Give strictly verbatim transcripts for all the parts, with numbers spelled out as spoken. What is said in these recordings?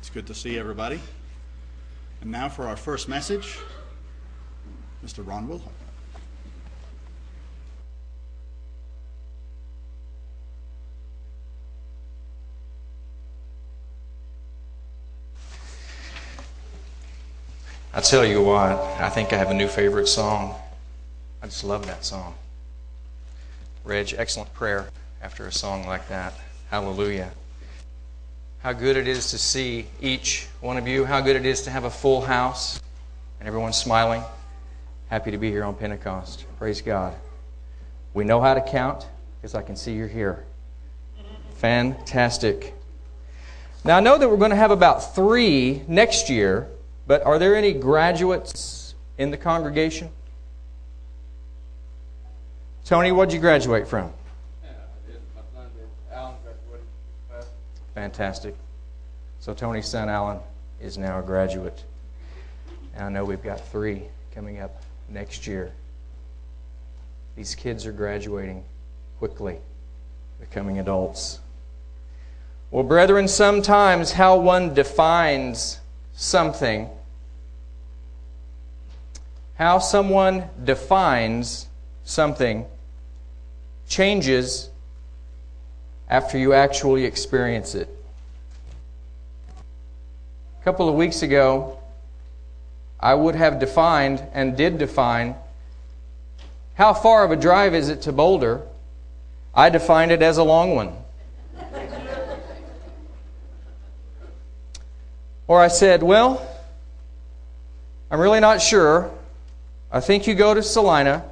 It's good to see everybody. And now for our first message, Mister Ron Wilhelm. I tell you what, I think I have a new favorite song. I just love that song. Reg, excellent prayer after a song like that. Hallelujah. How good it is to see each one of you. How good it is to have a full house and everyone smiling. Happy to be here on Pentecost. Praise God. We know how to count because I can see you're here. Fantastic. Now, I know that we're going to have about three next year, but are there any graduates in the congregation? Tony, what did you graduate from? Yeah, I did. My son did. Alan graduated. Fantastic. So Tony's son, Alan, is now a graduate. And I know we've got three coming up next year. These kids are graduating quickly, becoming adults. Well, brethren, sometimes how one defines something How someone defines something changes after you actually experience it. A couple of weeks ago, I would have defined and did define how far of a drive is it to Boulder. I defined it as a long one. Or I said, well, I'm really not sure. I think you go to Salina,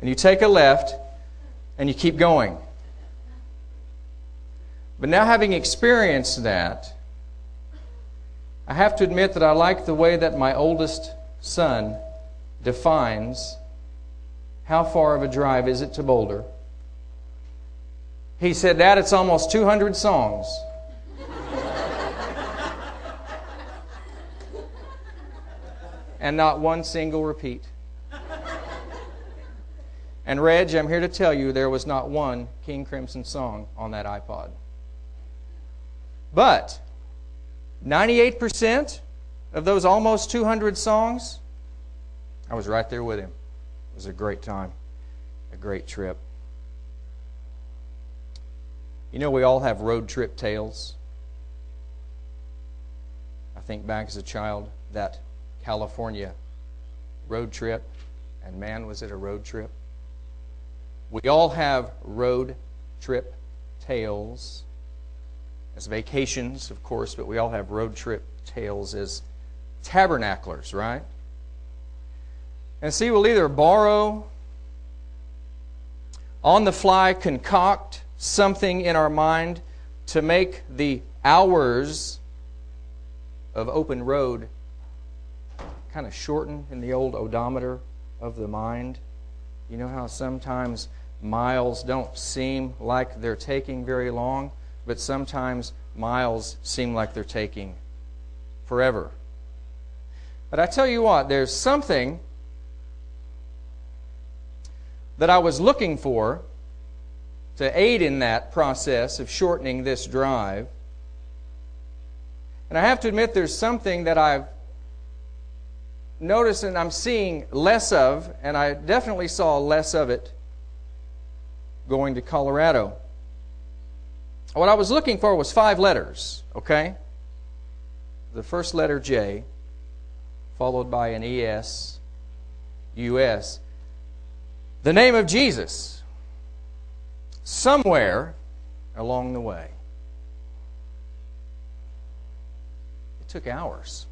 and you take a left, and you keep going. But now, having experienced that, I have to admit that I like the way that my oldest son defines how far of a drive is it to Boulder. He said, Dad, it's almost two hundred songs. And not one single repeat. And Reg, I'm here to tell you there was not one King Crimson song on that iPod. But ninety-eight percent of those almost two hundred songs, I was right there with him. It was a great time, a great trip. You know, we all have road trip tales. I think back as a child, that California road trip, and man, was it a road trip. We all have road trip tales as vacations, of course, but we all have road trip tales as tabernaclers, right? And see, we'll either borrow, on the fly concoct something in our mind to make the hours of open road kind of shorten in the old odometer of the mind. You know how sometimes miles don't seem like they're taking very long, but sometimes miles seem like they're taking forever. But I tell you what, there's something that I was looking for to aid in that process of shortening this drive. And I have to admit, there's something that I've notice, and I'm seeing less of, and I definitely saw less of it going to Colorado. What I was looking for was five letters, okay? The first letter J, followed by an E S, U S. The name of Jesus, somewhere along the way. It took hours.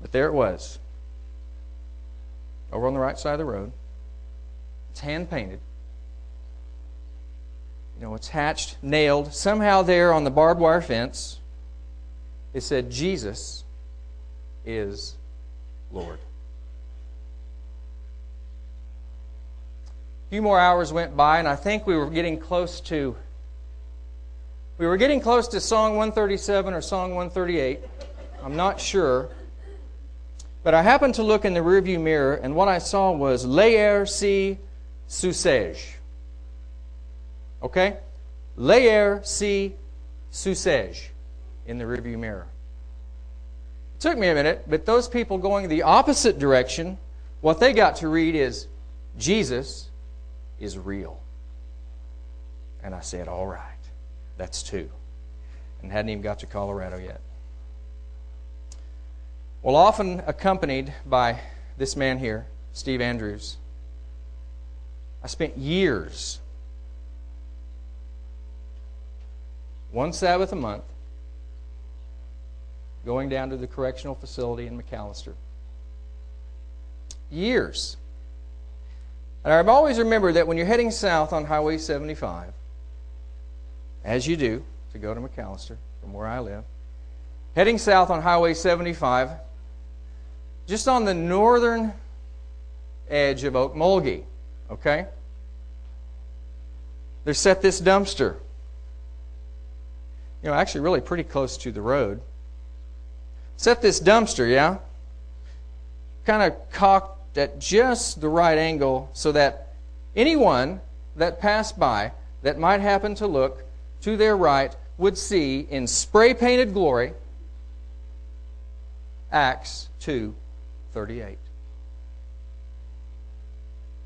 But there it was, over on the right side of the road. It's hand-painted. You know, it's hatched, nailed. Somehow there on the barbed wire fence, it said, Jesus is Lord. A few more hours went by, and I think we were getting close to, we were getting close to Song one thirty-seven or Song one thirty-eight. I'm not sure. But I happened to look in the rearview mirror, and what I saw was Laercy-Sousage. Okay? Laercy-Sousage. in the rearview mirror. It took me a minute, but those people going the opposite direction, what they got to read is, Jesus is real. And I said, all right, that's two. And hadn't even got to Colorado yet. Well, often accompanied by this man here, Steve Andrews, I spent years, one Sabbath a month, going down to the correctional facility in McAlester. Years. And I've always remembered that when you're heading south on Highway seventy-five, as you do, to go to McAlester from where I live, heading south on Highway seventy-five, just on the northern edge of Okmulgee, okay? They set this dumpster. You know, actually really pretty close to the road. Set this dumpster, yeah? Kind of cocked at just the right angle so that anyone that passed by that might happen to look to their right would see in spray-painted glory Acts two thirty-eight.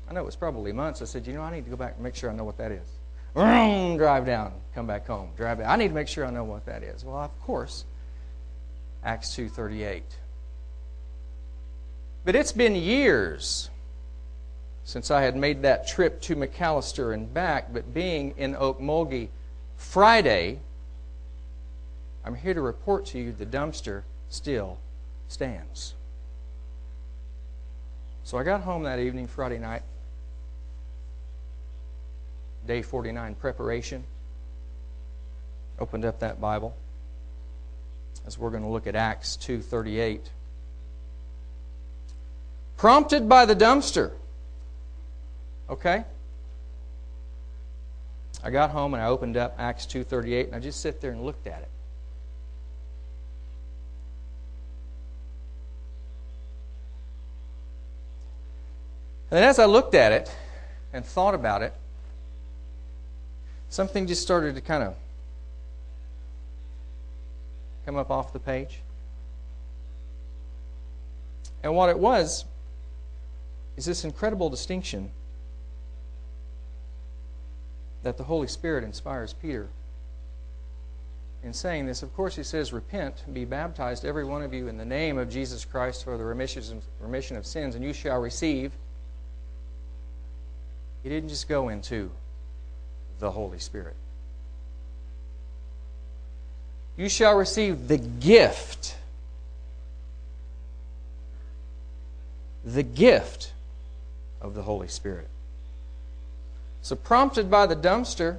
I know it was probably months. I said, you know, I need to go back and make sure I know what that is. Drive down, come back home, drive down. I need to make sure I know what that is. Well, of course, Acts two thirty-eight. But it's been years since I had made that trip to McAlester and back, but being in Okmulgee Friday, I'm here to report to you the dumpster still stands. So I got home that evening, Friday night, day forty-nine preparation. Opened up that Bible as we're going to look at Acts two thirty-eight. Prompted by the dumpster. Okay? I got home and I opened up Acts two thirty-eight and I just sit there and looked at it. And as I looked at it and thought about it, something just started to kind of come up off the page. And what it was is this incredible distinction that the Holy Spirit inspires Peter in saying this. Of course, he says, repent, be baptized, every one of you, in the name of Jesus Christ for the remission of sins, and you shall receive. He didn't just go into the Holy Spirit. You shall receive the gift. The gift of the Holy Spirit. So prompted by the dumpster,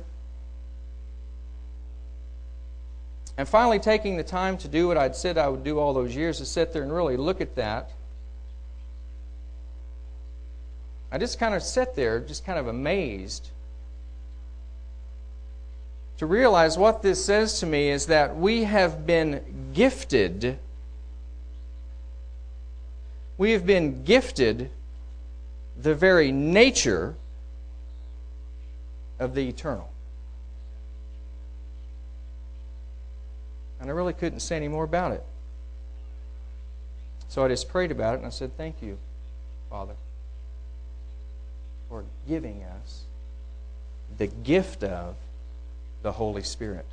and finally taking the time to do what I'd said I would do all those years, to sit there and really look at that, I just kind of sat there, just kind of amazed, to realize what this says to me is that we have been gifted. We have been gifted the very nature of the eternal. And I really couldn't say any more about it. So I just prayed about it and I said, thank you, Father, for giving us the gift of the Holy Spirit.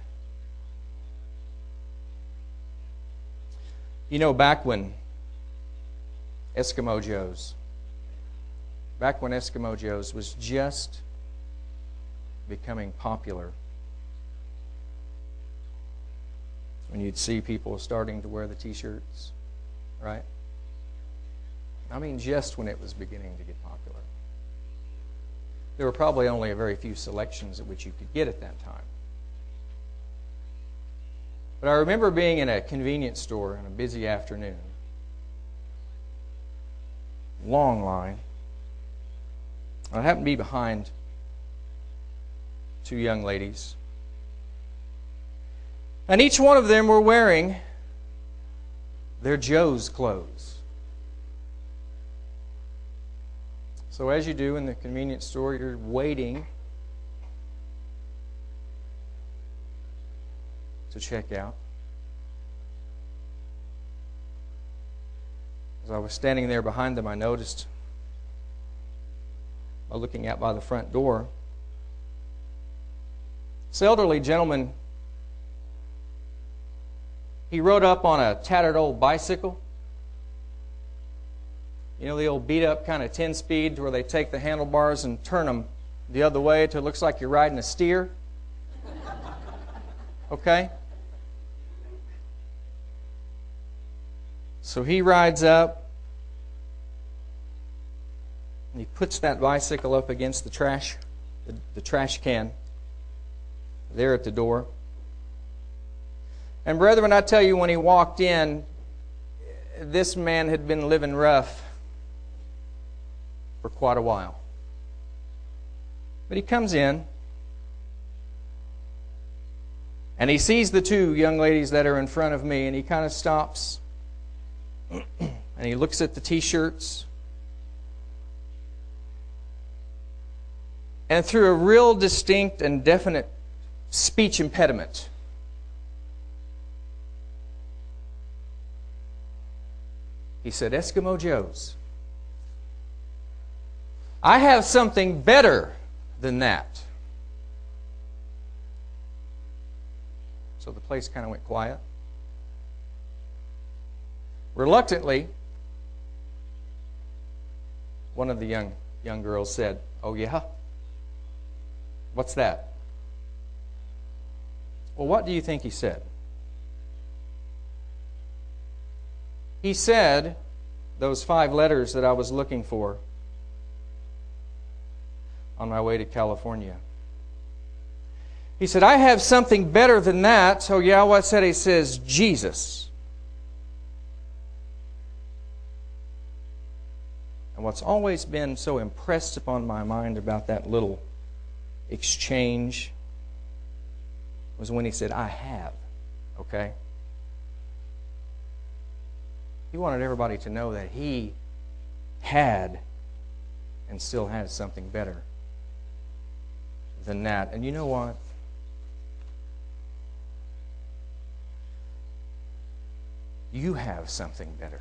You know, back when Eskimo Joe's, back when Eskimo Joe's was just becoming popular, when you'd see people starting to wear the t-shirts, right? I mean, just when it was beginning to get popular. There were probably only a very few selections at which you could get at that time. But I remember being in a convenience store on a busy afternoon. Long line. I happened to be behind two young ladies. And each one of them were wearing their Joe's clothes. So as you do in the convenience store, you're waiting to check out. As I was standing there behind them, I noticed, by looking out by the front door, this elderly gentleman, he rode up on a tattered old bicycle. You know, the old beat-up kind of ten-speed where they take the handlebars and turn them the other way till it looks like you're riding a steer. Okay? So he rides up, and he puts that bicycle up against the trash, the, the trash can there at the door. And brethren, I tell you, when he walked in, this man had been living rough for quite a while. But he comes in, and he sees the two young ladies that are in front of me, and he kind of stops, and he looks at the t-shirts. And through a real distinct and definite speech impediment, he said, "Eskimo Joe's. I have something better than that." So the place kind of went quiet. Reluctantly, one of the young young girls said, "Oh yeah? What's that?" Well, what do you think he said? He said those five letters that I was looking for on my way to California. He said, "I have something better than that." So yeah, what said? He says, "Jesus." And what's always been so impressed upon my mind about that little exchange was when he said, "I have." Okay? He wanted everybody to know that he had and still has something better than that. And you know what? You have something better.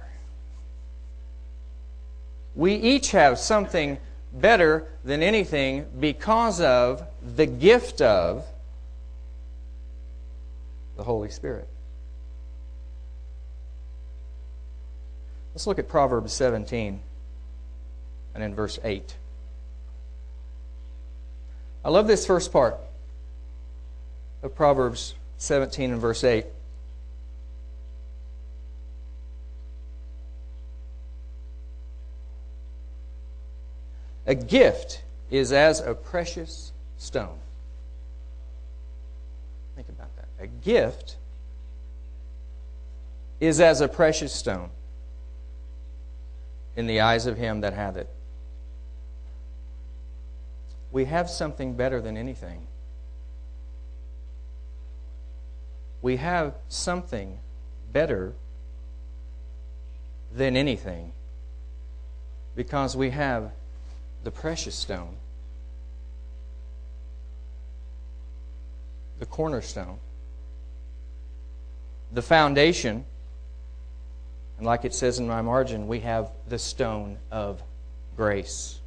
We each have something better than anything because of the gift of the Holy Spirit. Let's look at Proverbs seventeen and in verse eight. I love this first part of Proverbs seventeen and verse eight. A gift is as a precious stone. Think about that. A gift is as a precious stone in the eyes of him that hath it. We have something better than anything. We have something better than anything because we have the precious stone, the cornerstone, the foundation. And like it says in my margin, we have the stone of grace.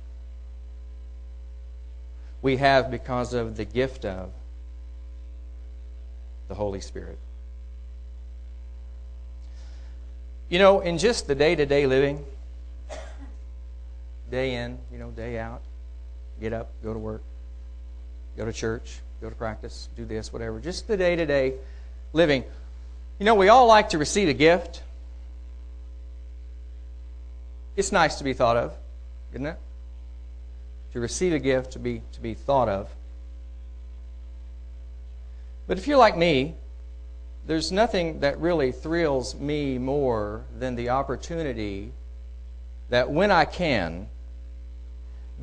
We have because of the gift of the Holy Spirit. You know, in just the day-to-day living, day in, you know, day out, get up, go to work, go to church, go to practice, do this, whatever, just the day-to-day living. You know, we all like to receive a gift. It's nice to be thought of, isn't it? To receive a gift, to be to be thought of. But if you're like me, there's nothing that really thrills me more than the opportunity that when I can,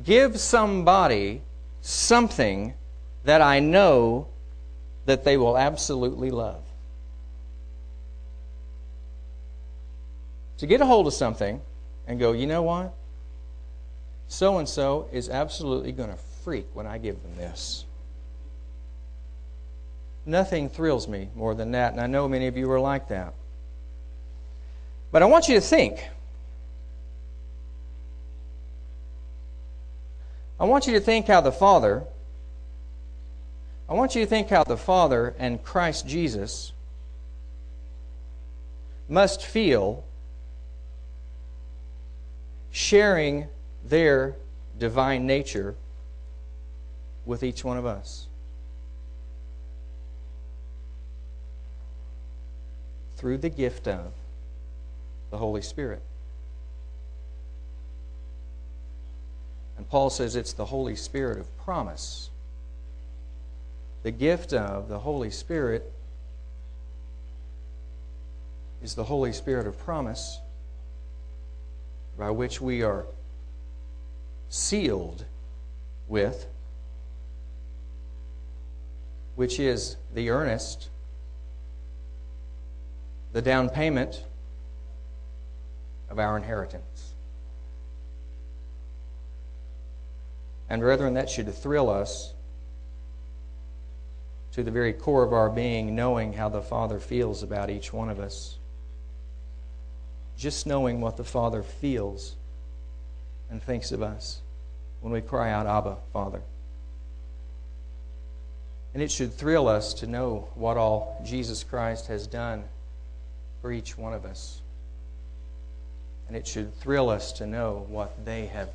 give somebody something that I know that they will absolutely love. To get a hold of something and go, you know what? So-and-so is absolutely going to freak when I give them this. Nothing thrills me more than that, and I know many of you are like that. But I want you to think I want you to think how the Father, I want you to think how the Father and Christ Jesus must feel sharing their divine nature with each one of us through the gift of the Holy Spirit. And Paul says it's the Holy Spirit of promise. The gift of the Holy Spirit is the Holy Spirit of promise, by which we are sealed with, which is the earnest, the down payment of our inheritance. And brethren, that should thrill us to the very core of our being, knowing how the Father feels about each one of us. Just knowing what the Father feels and thinks of us when we cry out, Abba, Father. And it should thrill us to know what all Jesus Christ has done for each one of us. And it should thrill us to know what they have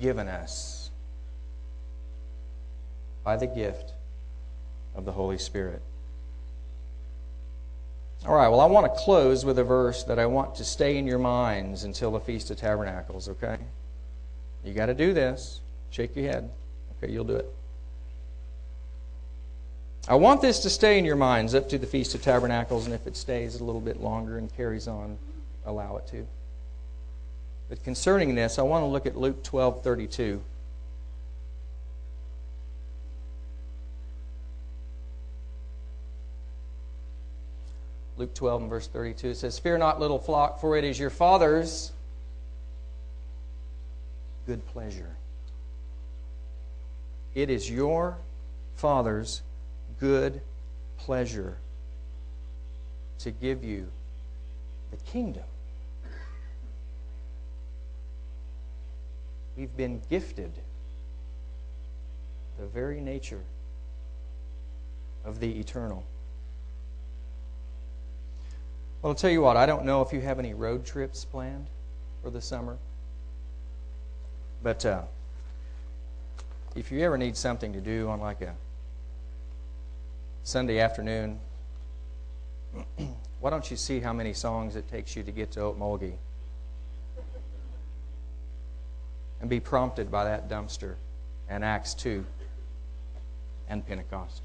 given us by the gift of the Holy Spirit. All right, well, I want to close with a verse that I want to stay in your minds until the Feast of Tabernacles, okay? You got to do this. Shake your head. Okay, you'll do it. I want this to stay in your minds up to the Feast of Tabernacles, and if it stays a little bit longer and carries on, allow it to. But concerning this, I want to look at Luke twelve thirty-two. Luke twelve and verse thirty-two, it says, "Fear not, little flock, for it is your Father's good pleasure." It is your Father's good pleasure to give you the kingdom. We've been gifted the very nature of the eternal. Well, I'll tell you what, I don't know if you have any road trips planned for the summer. But uh, if you ever need something to do on like a Sunday afternoon, why don't you see how many songs it takes you to get to Okmulgee and be prompted by that dumpster and Acts two and Pentecost.